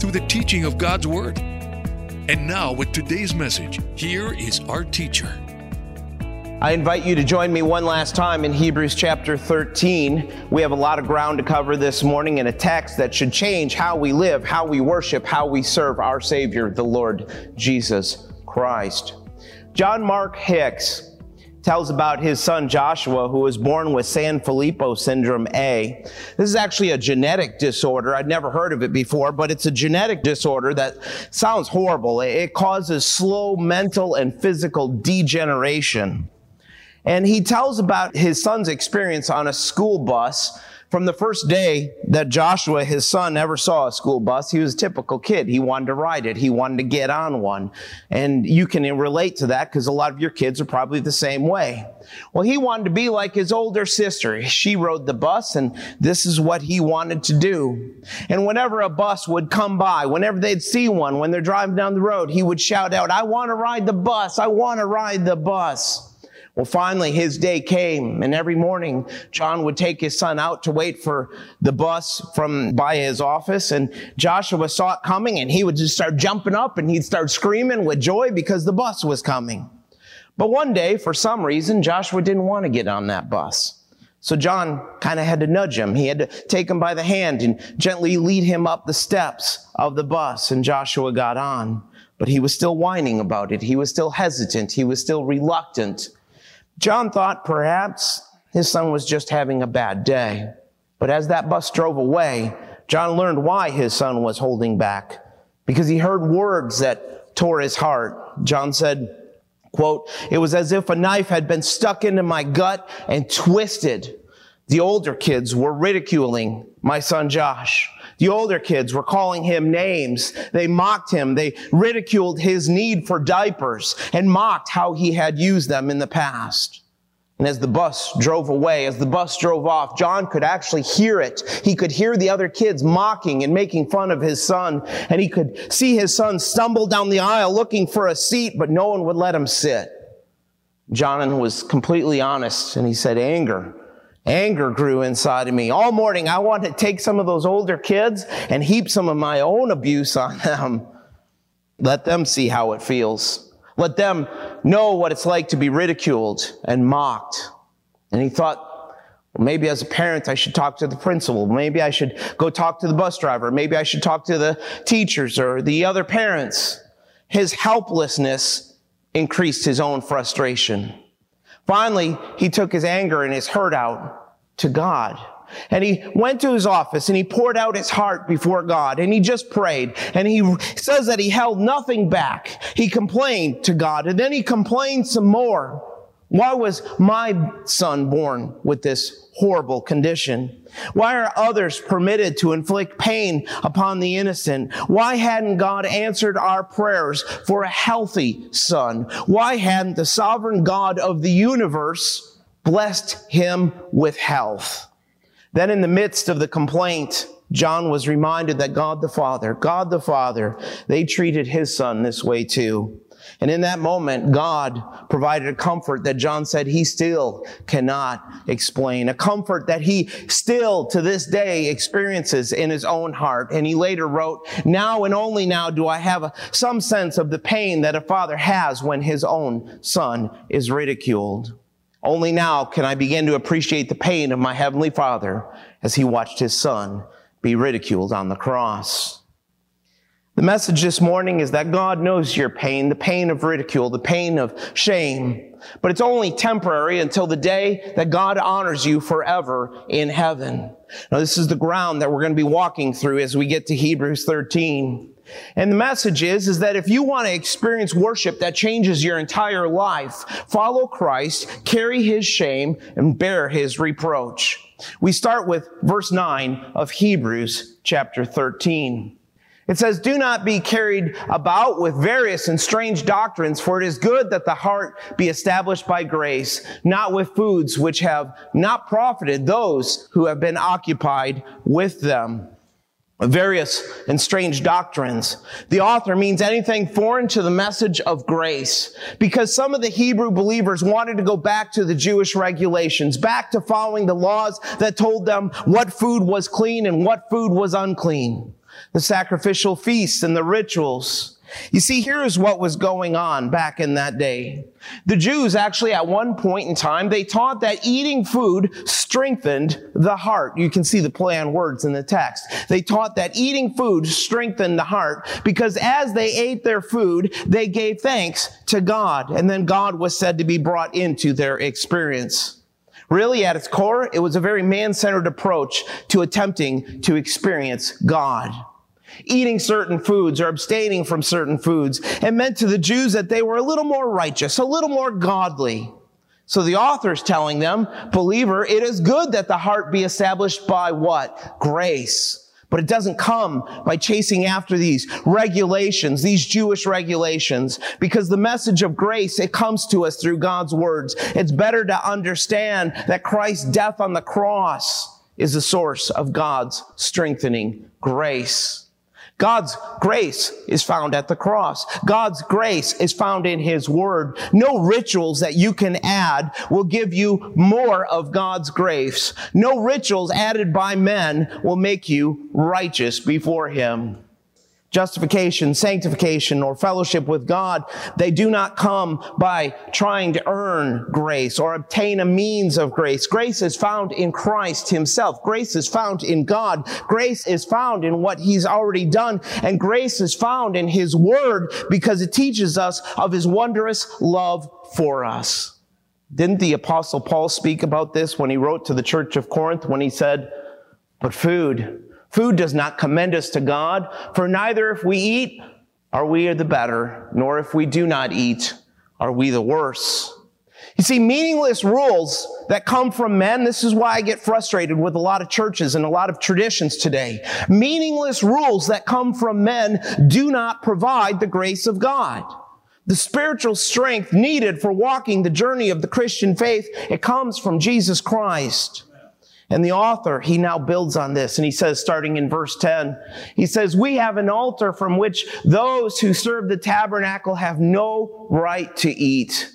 through the teaching of God's Word. And now with today's message, here is our teacher. I invite you to join me one last time in Hebrews chapter 13. We have a lot of ground to cover this morning in a text that should change how we live, how we worship, how we serve our Savior, the Lord Jesus Christ. John Mark Hicks tells about his son Joshua, who was born with San Filippo syndrome A. This is actually a genetic disorder. I'd never heard of it before, but it's a genetic disorder that sounds horrible. It causes slow mental and physical degeneration. And he tells about his son's experience on a school bus. From the first day that Joshua, his son, ever saw a school bus, he was a typical kid. He wanted to ride it. He wanted to get on one. And you can relate to that because a lot of your kids are probably the same way. Well, he wanted to be like his older sister. She rode the bus, and this is what he wanted to do. And whenever a bus would come by, whenever they'd see one, when they're driving down the road, he would shout out, "I want to ride the bus. I want to ride the bus." Well, finally, his day came, and every morning, John would take his son out to wait for the bus from by his office, and Joshua saw it coming, and he would just start jumping up, and he'd start screaming with joy because the bus was coming. But one day, for some reason, Joshua didn't want to get on that bus. So John kind of had to nudge him. He had to take him by the hand and gently lead him up the steps of the bus, and Joshua got on. But he was still whining about it. He was still hesitant. He was still reluctant. John thought perhaps his son was just having a bad day. But as that bus drove away, John learned why his son was holding back. Because he heard words that tore his heart. John said, quote, "It was as if a knife had been stuck into my gut and twisted. The older kids were ridiculing my son Josh. The older kids were calling him names. They mocked him. They ridiculed his need for diapers and mocked how he had used them in the past." And as the bus drove away, as the bus drove off, John could actually hear it. He could hear the other kids mocking and making fun of his son. And he could see his son stumble down the aisle looking for a seat, but no one would let him sit. John was completely honest, and he said, Anger grew inside of me. All morning, I wanted to take some of those older kids and heap some of my own abuse on them. Let them see how it feels. Let them know what it's like to be ridiculed and mocked. And he thought, well, maybe as a parent, I should talk to the principal. Maybe I should go talk to the bus driver. Maybe I should talk to the teachers or the other parents. His helplessness increased his own frustration. Finally, he took his anger and his hurt out to God. And he went to his office and he poured out his heart before God. And he just prayed. And he says that he held nothing back. He complained to God. And then he complained some more. Why was my son born with this horrible condition? Why are others permitted to inflict pain upon the innocent? Why hadn't God answered our prayers for a healthy son? Why hadn't the sovereign God of the universe blessed him with health? Then in the midst of the complaint, John was reminded that God the Father, they treated his son this way too. And in that moment, God provided a comfort that John said he still cannot explain, a comfort that he still to this day experiences in his own heart. And he later wrote, "Now and only now do I have some sense of the pain that a father has when his own son is ridiculed. Only now can I begin to appreciate the pain of my Heavenly Father as he watched his son be ridiculed on the cross." The message this morning is that God knows your pain, the pain of ridicule, the pain of shame, but it's only temporary until the day that God honors you forever in heaven. Now, this is the ground that we're going to be walking through as we get to Hebrews 13. And the message is that if you want to experience worship that changes your entire life, follow Christ, carry his shame, and bear his reproach. We start with verse 9 of Hebrews chapter 13. It says, do not be carried about with various and strange doctrines, for it is good that the heart be established by grace, not with foods which have not profited those who have been occupied with them. Various and strange doctrines. The author means anything foreign to the message of grace, because some of the Hebrew believers wanted to go back to the Jewish regulations, back to following the laws that told them what food was clean and what food was unclean, the sacrificial feasts and the rituals. You see, here is what was going on back in that day. The Jews actually at one point in time, they taught that eating food strengthened the heart. You can see the play on words in the text. They taught that eating food strengthened the heart because as they ate their food, they gave thanks to God. And then God was said to be brought into their experience. Really, at its core, it was a very man-centered approach to attempting to experience God. Eating certain foods or abstaining from certain foods, it meant to the Jews that they were a little more righteous, a little more godly. So the author's telling them, believer, it is good that the heart be established by what? Grace. But it doesn't come by chasing after these regulations, these Jewish regulations, because the message of grace, it comes to us through God's words. It's better to understand that Christ's death on the cross is the source of God's strengthening grace. God's grace is found at the cross. God's grace is found in His Word. No rituals that you can add will give you more of God's grace. No rituals added by men will make you righteous before Him. Justification, sanctification, or fellowship with God, they do not come by trying to earn grace or obtain a means of grace. Grace is found in Christ Himself. Grace is found in God. Grace is found in what He's already done. And grace is found in His Word because it teaches us of His wondrous love for us. Didn't the Apostle Paul speak about this when he wrote to the church of Corinth when he said, but food does not commend us to God, for neither if we eat are we the better, nor if we do not eat are we the worse. You see, meaningless rules that come from men, this is why I get frustrated with a lot of churches and a lot of traditions today. Meaningless rules that come from men do not provide the grace of God. The spiritual strength needed for walking the journey of the Christian faith, it comes from Jesus Christ. And the author, he now builds on this. And he says, starting in verse 10, he says, we have an altar from which those who serve the tabernacle have no right to eat.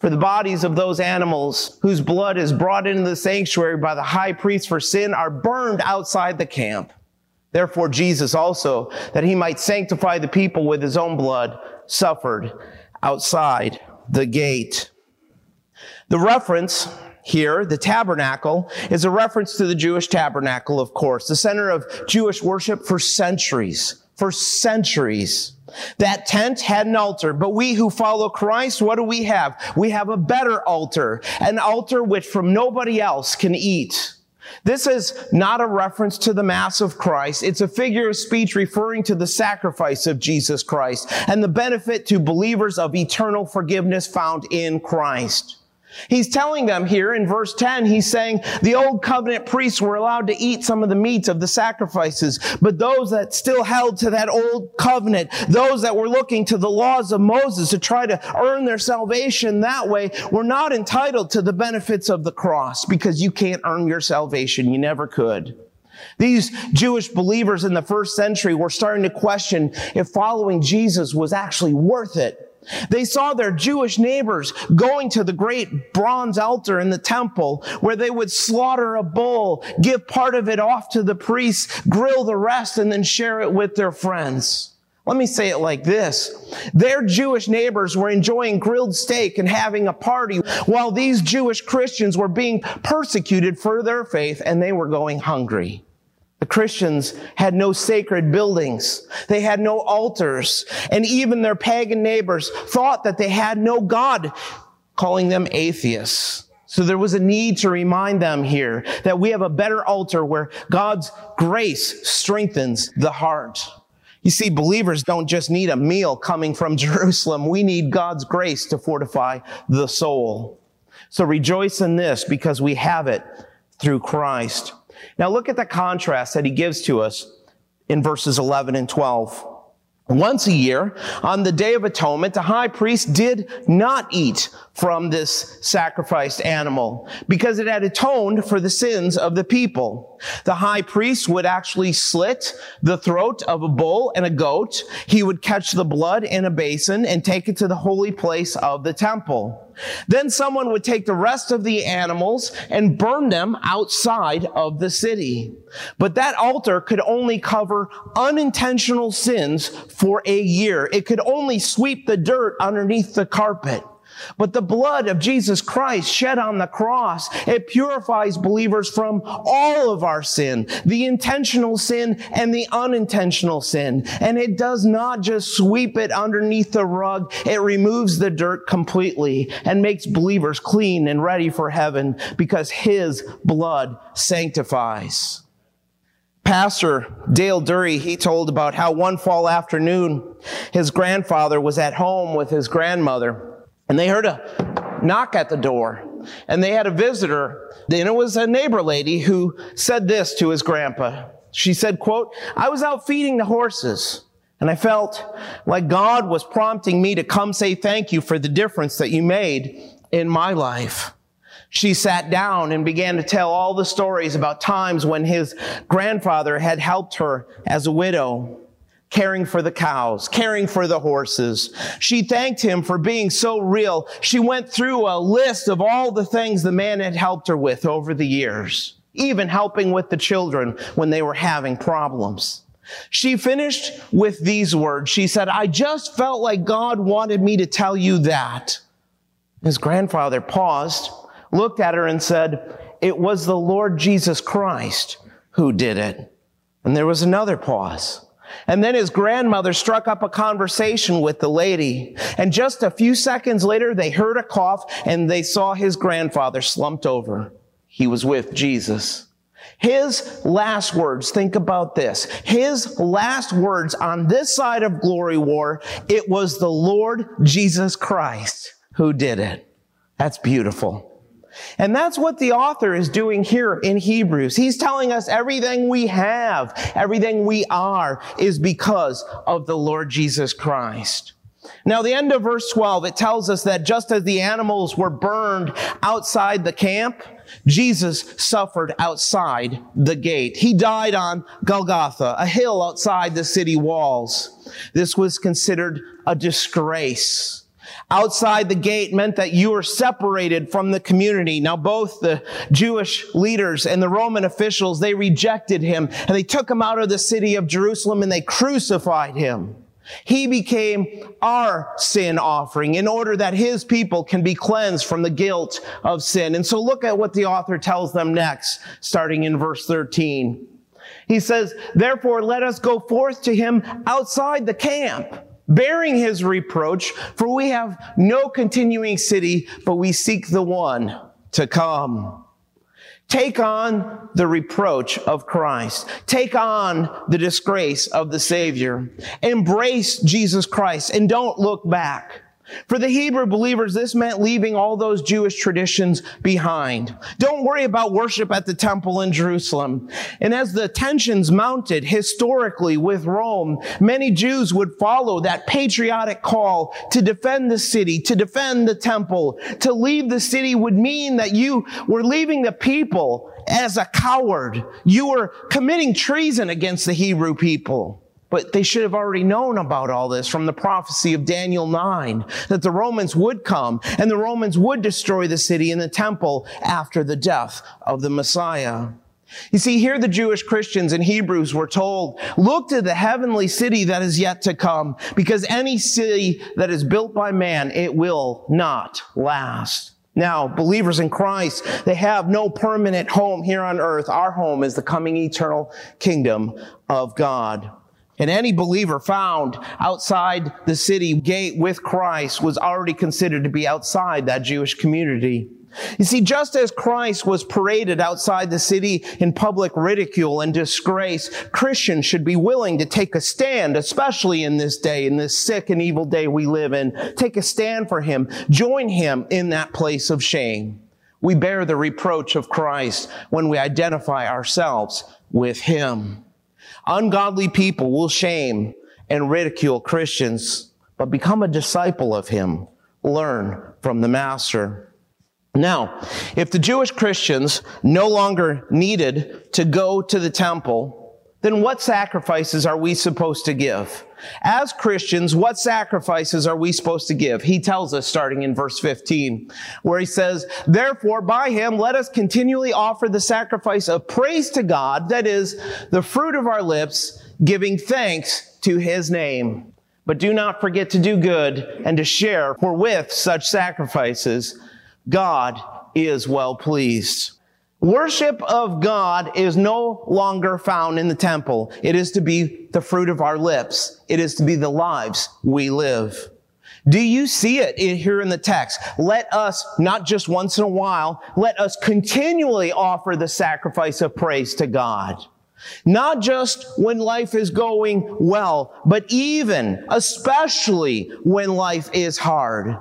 For the bodies of those animals whose blood is brought into the sanctuary by the high priest for sin are burned outside the camp. Therefore, Jesus also, that he might sanctify the people with his own blood, suffered outside the gate. The reference here, the tabernacle, is a reference to the Jewish tabernacle, of course, the center of Jewish worship for centuries. That tent had an altar, but we who follow Christ, what do we have? We have a better altar, an altar which from nobody else can eat. This is not a reference to the Mass of Christ. It's a figure of speech referring to the sacrifice of Jesus Christ and the benefit to believers of eternal forgiveness found in Christ. He's telling them here in verse 10, he's saying the old covenant priests were allowed to eat some of the meats of the sacrifices, but those that still held to that old covenant, those that were looking to the laws of Moses to try to earn their salvation that way, were not entitled to the benefits of the cross because you can't earn your salvation. You never could. These Jewish believers in the first century were starting to question if following Jesus was actually worth it. They saw their Jewish neighbors going to the great bronze altar in the temple where they would slaughter a bull, give part of it off to the priests, grill the rest, and then share it with their friends. Let me say it like this. Their Jewish neighbors were enjoying grilled steak and having a party while these Jewish Christians were being persecuted for their faith and they were going hungry. The Christians had no sacred buildings. They had no altars. And even their pagan neighbors thought that they had no God, calling them atheists. So there was a need to remind them here that we have a better altar where God's grace strengthens the heart. You see, believers don't just need a meal coming from Jerusalem. We need God's grace to fortify the soul. So rejoice in this because we have it through Christ. Now look at the contrast that he gives to us in verses 11 and 12. Once a year, on the Day of Atonement, the high priest did not eat from this sacrificed animal because it had atoned for the sins of the people. The high priest would actually slit the throat of a bull and a goat. He would catch the blood in a basin and take it to the holy place of the temple. Then someone would take the rest of the animals and burn them outside of the city. But that altar could only cover unintentional sins for a year. It could only sweep the dirt underneath the carpet. But the blood of Jesus Christ shed on the cross, it purifies believers from all of our sin, the intentional sin and the unintentional sin. And it does not just sweep it underneath the rug. It removes the dirt completely and makes believers clean and ready for heaven because his blood sanctifies. Pastor Dale Durie, he told about how one fall afternoon, his grandfather was at home with his grandmother. And they heard a knock at the door, and they had a visitor. Then it was a neighbor lady who said this to his grandpa. She said, quote, "I was out feeding the horses, and I felt like God was prompting me to come say thank you for the difference that you made in my life." She sat down and began to tell all the stories about times when his grandfather had helped her as a widow, caring for the cows, caring for the horses. She thanked him for being so real. She went through a list of all the things the man had helped her with over the years, even helping with the children when they were having problems. She finished with these words. She said, "I just felt like God wanted me to tell you that." His grandfather paused, looked at her and said, "It was the Lord Jesus Christ who did it." And there was another pause. And then his grandmother struck up a conversation with the lady. And just a few seconds later, they heard a cough and they saw his grandfather slumped over. He was with Jesus. His last words, think about this. His last words on this side of glory war, it was the Lord Jesus Christ who did it. That's beautiful. And that's what the author is doing here in Hebrews. He's telling us everything we have, everything we are, is because of the Lord Jesus Christ. Now, the end of verse 12, it tells us that just as the animals were burned outside the camp, Jesus suffered outside the gate. He died on Golgotha, a hill outside the city walls. This was considered a disgrace. Outside the gate meant that you were separated from the community. Now, both the Jewish leaders and the Roman officials, they rejected him and they took him out of the city of Jerusalem and they crucified him. He became our sin offering in order that his people can be cleansed from the guilt of sin. And so look at what the author tells them next, starting in verse 13. He says, "Therefore, let us go forth to him outside the camp, bearing his reproach, for we have no continuing city, but we seek the one to come." Take on the reproach of Christ. Take on the disgrace of the Savior. Embrace Jesus Christ and don't look back. For the Hebrew believers, this meant leaving all those Jewish traditions behind. Don't worry about worship at the temple in Jerusalem. And as the tensions mounted historically with Rome, many Jews would follow that patriotic call to defend the city, to defend the temple. To leave the city would mean that you were leaving the people as a coward. You were committing treason against the Hebrew people. But they should have already known about all this from the prophecy of Daniel 9, that the Romans would come and the Romans would destroy the city and the temple after the death of the Messiah. You see, here the Jewish Christians and Hebrews were told, look to the heavenly city that is yet to come, because any city that is built by man, it will not last. Now, believers in Christ, they have no permanent home here on earth. Our home is the coming eternal kingdom of God. And any believer found outside the city gate with Christ was already considered to be outside that Jewish community. You see, just as Christ was paraded outside the city in public ridicule and disgrace, Christians should be willing to take a stand, especially in this day, in this sick and evil day we live in. Take a stand for him. Join him in that place of shame. We bear the reproach of Christ when we identify ourselves with him. Ungodly people will shame and ridicule Christians, but become a disciple of him. Learn from the master. Now, if the Jewish Christians no longer needed to go to the temple, then what sacrifices are we supposed to give? As Christians, what sacrifices are we supposed to give? He tells us starting in verse 15, where he says, "Therefore, by him, let us continually offer the sacrifice of praise to God, that is, the fruit of our lips, giving thanks to his name. But do not forget to do good and to share, for with such sacrifices, God is well pleased." Worship of God is no longer found in the temple. It is to be the fruit of our lips. It is to be the lives we live. Do you see it here in the text? Let us, not just once in a while, let us continually offer the sacrifice of praise to God. Not just when life is going well, but even, especially when life is hard.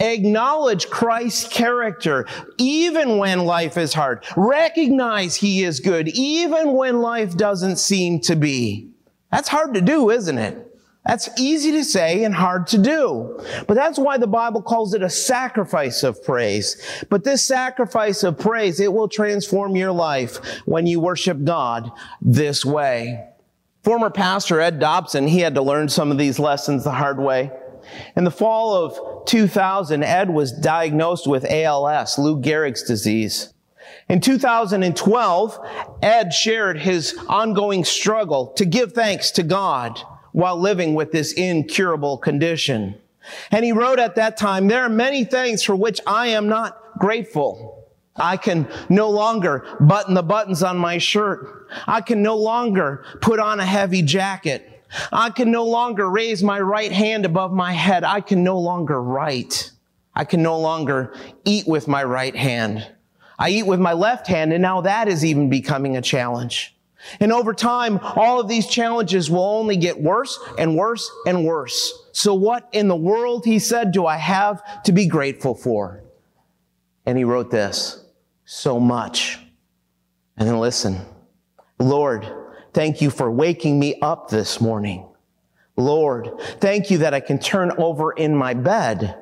Acknowledge Christ's character even when life is hard. Recognize he is good even when life doesn't seem to be. That's hard to do, isn't it? That's easy to say and hard to do. But that's why the Bible calls it a sacrifice of praise. But this sacrifice of praise, it will transform your life when you worship God this way. Former pastor Ed Dobson, he had to learn some of these lessons the hard way. In the fall of 2000, Ed was diagnosed with ALS, Lou Gehrig's disease. In 2012, Ed shared his ongoing struggle to give thanks to God while living with this incurable condition. And he wrote at that time, "There are many things for which I am not grateful. I can no longer button the buttons on my shirt. I can no longer put on a heavy jacket. I can no longer raise my right hand above my head. I can no longer write. I can no longer eat with my right hand. I eat with my left hand, and now that is even becoming a challenge." And over time, all of these challenges will only get worse and worse and worse. "So what in the world," he said, "do I have to be grateful for?" And he wrote this, "So much." And then listen, "Lord, thank you for waking me up this morning. Lord, thank you that I can turn over in my bed.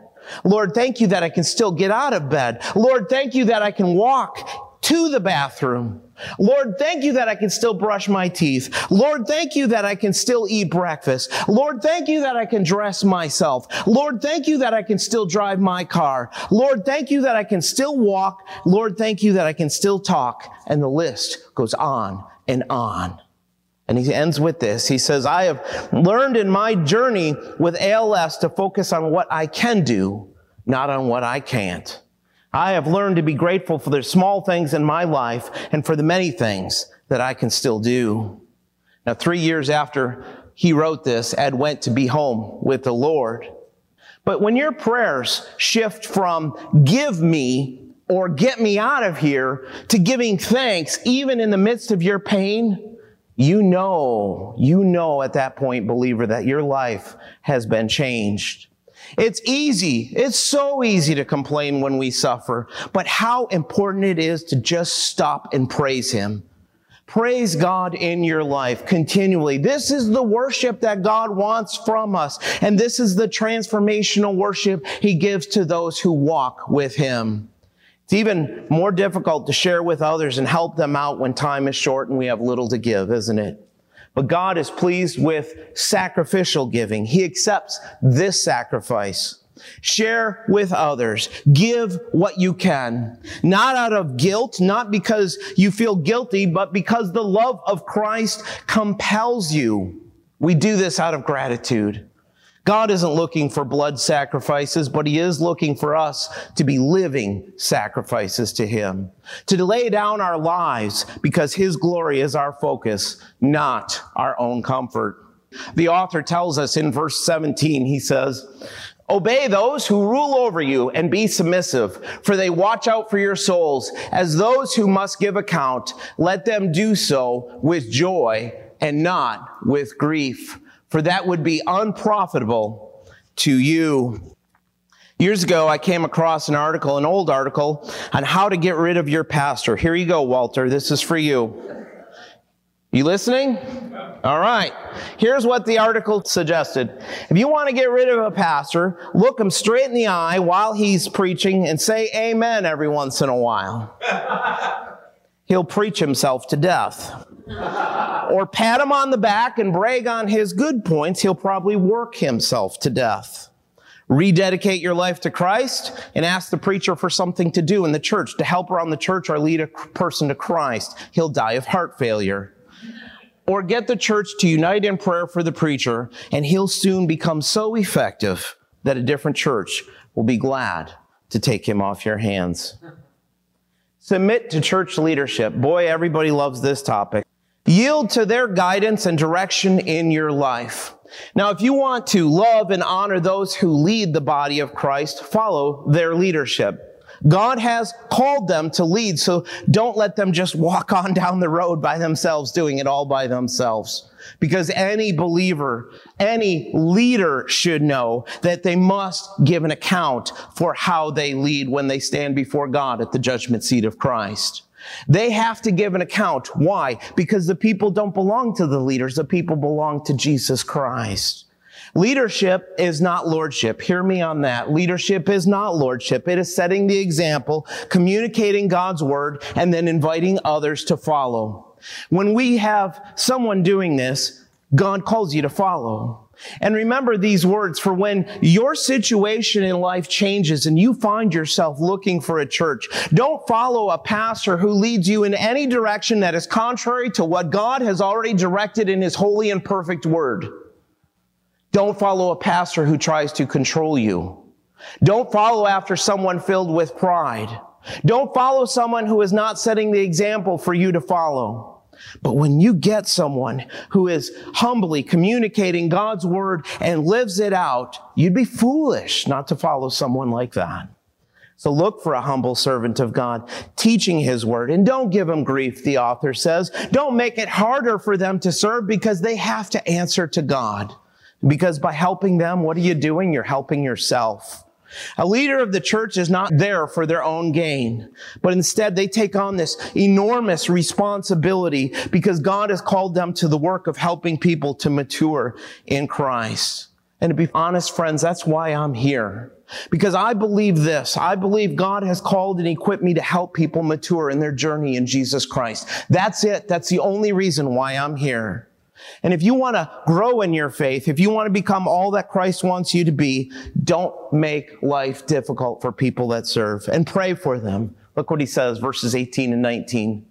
Lord, thank you that I can still get out of bed. Lord, thank you that I can walk to the bathroom. Lord, thank you that I can still brush my teeth. Lord, thank you that I can still eat breakfast. Lord, thank you that I can dress myself. Lord, thank you that I can still drive my car. Lord, thank you that I can still walk. Lord, thank you that I can still talk." And the list goes on and on. And he ends with this. He says, "I have learned in my journey with ALS to focus on what I can do, not on what I can't. I have learned to be grateful for the small things in my life and for the many things that I can still do." Now, 3 years after he wrote this, Ed went to be home with the Lord. But when your prayers shift from "give me" or "get me out of here" to giving thanks, even in the midst of your pain, you know at that point, believer, that your life has been changed. It's easy. It's so easy to complain when we suffer, but how important it is to just stop and praise him. Praise God in your life continually. This is the worship that God wants from us, and this is the transformational worship he gives to those who walk with him. It's even more difficult to share with others and help them out when time is short and we have little to give, isn't it? But God is pleased with sacrificial giving. He accepts this sacrifice. Share with others. Give what you can. Not out of guilt, not because you feel guilty, but because the love of Christ compels you. We do this out of gratitude. God isn't looking for blood sacrifices, but he is looking for us to be living sacrifices to him, to lay down our lives because his glory is our focus, not our own comfort. The author tells us in verse 17, he says, "Obey those who rule over you and be submissive, for they watch out for your souls as those who must give account. Let them do so with joy and not with grief, for that would be unprofitable to you." Years ago, I came across an old article, on how to get rid of your pastor. Here you go, Walter. This is for you. You listening? All right. Here's what the article suggested. If you want to get rid of a pastor, look him straight in the eye while he's preaching and say amen every once in a while. He'll preach himself to death. Or pat him on the back and brag on his good points. He'll probably work himself to death. Rededicate your life to Christ and ask the preacher for something to do in the church, to help around the church or lead a person to Christ. He'll die of heart failure. Or get the church to unite in prayer for the preacher, and he'll soon become so effective that a different church will be glad to take him off your hands. Submit to church leadership. Boy, everybody loves this topic. Yield to their guidance and direction in your life. Now, if you want to love and honor those who lead the body of Christ, follow their leadership. God has called them to lead, so don't let them just walk on down the road by themselves, doing it all by themselves. Because any believer, any leader should know that they must give an account for how they lead when they stand before God at the judgment seat of Christ. They have to give an account. Why? Because the people don't belong to the leaders. The people belong to Jesus Christ. Leadership is not lordship. Hear me on that. Leadership is not lordship. It is setting the example, communicating God's word, and then inviting others to follow. When we have someone doing this, God calls you to follow. And remember these words, for when your situation in life changes and you find yourself looking for a church, don't follow a pastor who leads you in any direction that is contrary to what God has already directed in his holy and perfect word. Don't follow a pastor who tries to control you. Don't follow after someone filled with pride. Don't follow someone who is not setting the example for you to follow. But when you get someone who is humbly communicating God's word and lives it out, you'd be foolish not to follow someone like that. So look for a humble servant of God, teaching his word, and don't give them grief, the author says. Don't make it harder for them to serve because they have to answer to God. Because by helping them, what are you doing? You're helping yourself. A leader of the church is not there for their own gain, but instead they take on this enormous responsibility because God has called them to the work of helping people to mature in Christ. And to be honest, friends, that's why I'm here. Because I believe this. I believe God has called and equipped me to help people mature in their journey in Jesus Christ. That's it. That's the only reason why I'm here. And if you want to grow in your faith, if you want to become all that Christ wants you to be, don't make life difficult for people that serve and pray for them. Look what he says, verses 18 and 19.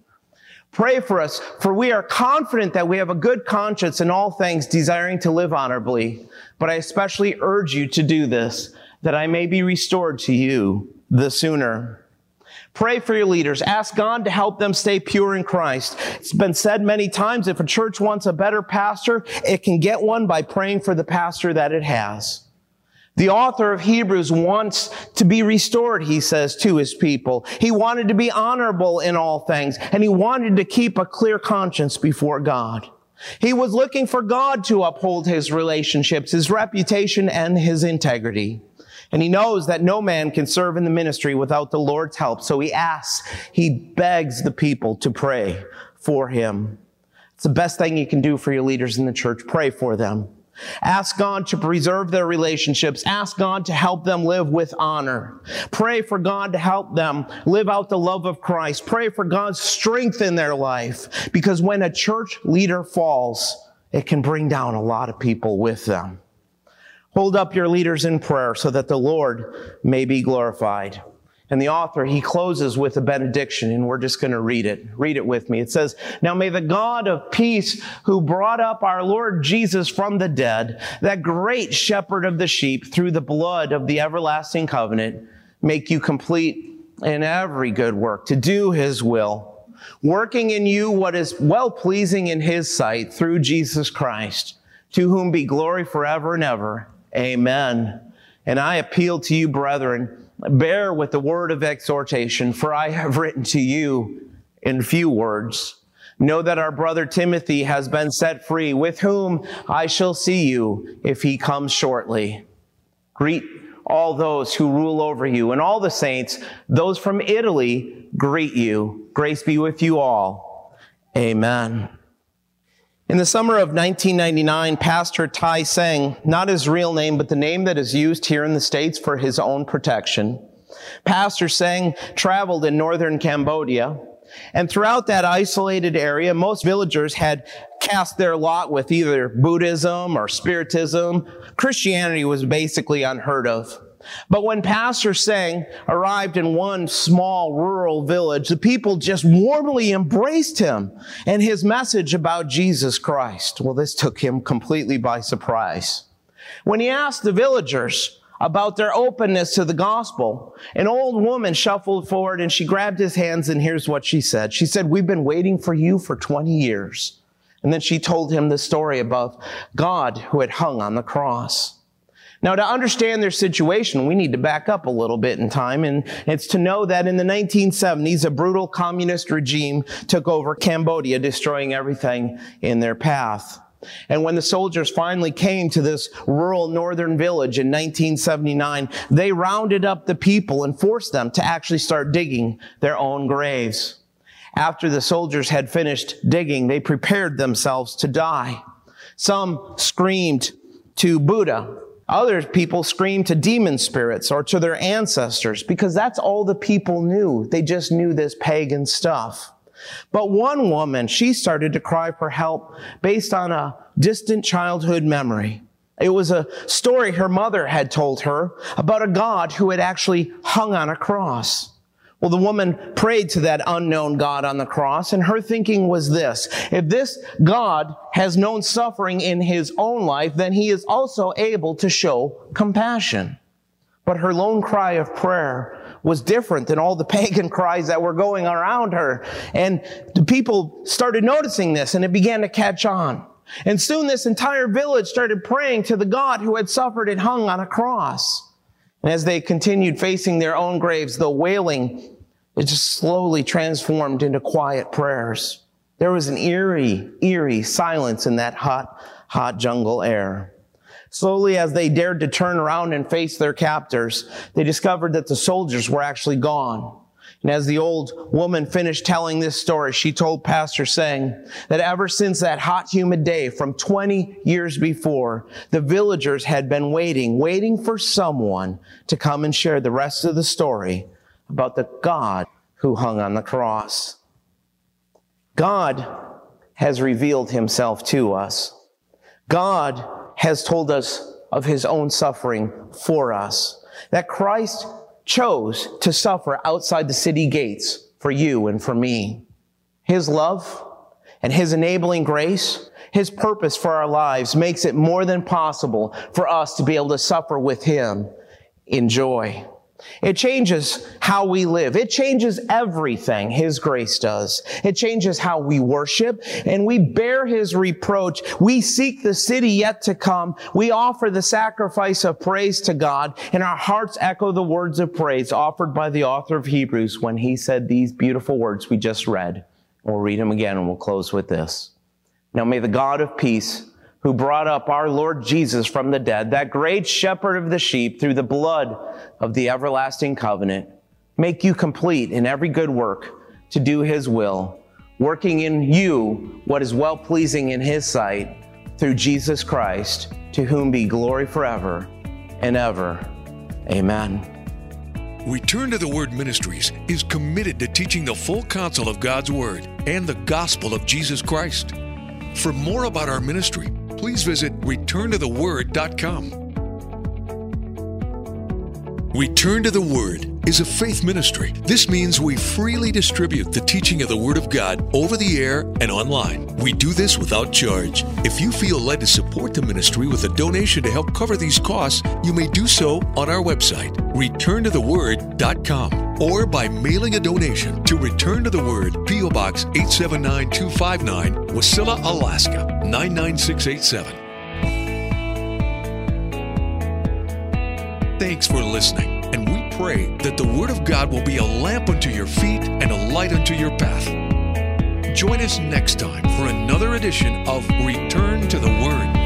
Pray for us, for we are confident that we have a good conscience in all things, desiring to live honorably. But I especially urge you to do this, that I may be restored to you the sooner. Pray for your leaders. Ask God to help them stay pure in Christ. It's been said many times, if a church wants a better pastor, it can get one by praying for the pastor that it has. The author of Hebrews wants to be restored, he says, to his people. He wanted to be honorable in all things, and he wanted to keep a clear conscience before God. He was looking for God to uphold his relationships, his reputation, and his integrity. And he knows that no man can serve in the ministry without the Lord's help. So he asks, he begs the people to pray for him. It's the best thing you can do for your leaders in the church. Pray for them. Ask God to preserve their relationships. Ask God to help them live with honor. Pray for God to help them live out the love of Christ. Pray for God's strength in their life. Because when a church leader falls, it can bring down a lot of people with them. Hold up your leaders in prayer so that the Lord may be glorified. And the author, he closes with a benediction, and we're just going to read it. Read it with me. It says, now may the God of peace, who brought up our Lord Jesus from the dead, that great shepherd of the sheep, through the blood of the everlasting covenant, make you complete in every good work to do his will, working in you what is well-pleasing in his sight through Jesus Christ, to whom be glory forever and ever. Amen. And I appeal to you, brethren, bear with the word of exhortation, for I have written to you in few words. Know that our brother Timothy has been set free, with whom I shall see you if he comes shortly. Greet all those who rule over you, and all the saints, those from Italy, greet you. Grace be with you all. Amen. In the summer of 1999, Pastor Tai Seng, not his real name, but the name that is used here in the States for his own protection, Pastor Seng traveled in northern Cambodia, and throughout that isolated area, most villagers had cast their lot with either Buddhism or Spiritism. Christianity was basically unheard of. But when Pastor Seng arrived in one small rural village, the people just warmly embraced him and his message about Jesus Christ. Well, this took him completely by surprise. When he asked the villagers about their openness to the gospel, an old woman shuffled forward and she grabbed his hands, and here's what she said. She said, "We've been waiting for you for 20 years. And then she told him the story about God who had hung on the cross. Now, to understand their situation, we need to back up a little bit in time, and it's to know that in the 1970s, a brutal communist regime took over Cambodia, destroying everything in their path. And when the soldiers finally came to this rural northern village in 1979, they rounded up the people and forced them to actually start digging their own graves. After the soldiers had finished digging, they prepared themselves to die. Some screamed to Buddha. Other people screamed to demon spirits or to their ancestors, because that's all the people knew. They just knew this pagan stuff. But one woman, she started to cry for help based on a distant childhood memory. It was a story her mother had told her about a God who had actually hung on a cross. Well, the woman prayed to that unknown God on the cross, and her thinking was this: if this God has known suffering in his own life, then he is also able to show compassion. But her lone cry of prayer was different than all the pagan cries that were going around her. And the people started noticing this, and it began to catch on. And soon this entire village started praying to the God who had suffered and hung on a cross. And as they continued facing their own graves, the wailing, it just slowly transformed into quiet prayers. There was an eerie silence in that hot jungle air. Slowly, as they dared to turn around and face their captors, they discovered that the soldiers were actually gone. And as the old woman finished telling this story, she told Pastor Seng that ever since that hot, humid day from 20 years before, the villagers had been waiting for someone to come and share the rest of the story about the God who hung on the cross. God has revealed himself to us. God has told us of his own suffering for us, that Christ chose to suffer outside the city gates for you and for me. His love and his enabling grace, his purpose for our lives, makes it more than possible for us to be able to suffer with him in joy. It changes how we live. It changes everything his grace does. It changes how we worship, and we bear his reproach. We seek the city yet to come. We offer the sacrifice of praise to God, and our hearts echo the words of praise offered by the author of Hebrews when he said these beautiful words we just read. We'll read them again, and we'll close with this. Now may the God of peace, who brought up our Lord Jesus from the dead, that great shepherd of the sheep, through the blood of the everlasting covenant, make you complete in every good work to do his will, working in you what is well-pleasing in his sight, through Jesus Christ, to whom be glory forever and ever. Amen. Return to the Word Ministries is committed to teaching the full counsel of God's Word and the gospel of Jesus Christ. For more about our ministry, please visit returntotheword.com. Return to the Word is a faith ministry. This means we freely distribute the teaching of the Word of God over the air and online. We do this without charge. If you feel led to support the ministry with a donation to help cover these costs, you may do so on our website, returntotheword.com, or by mailing a donation to Return to the Word, P.O. Box 879259, Wasilla, Alaska 99687. Thanks for listening, and we pray that the Word of God will be a lamp unto your feet and a light unto your path. Join us next time for another edition of Return to the Word.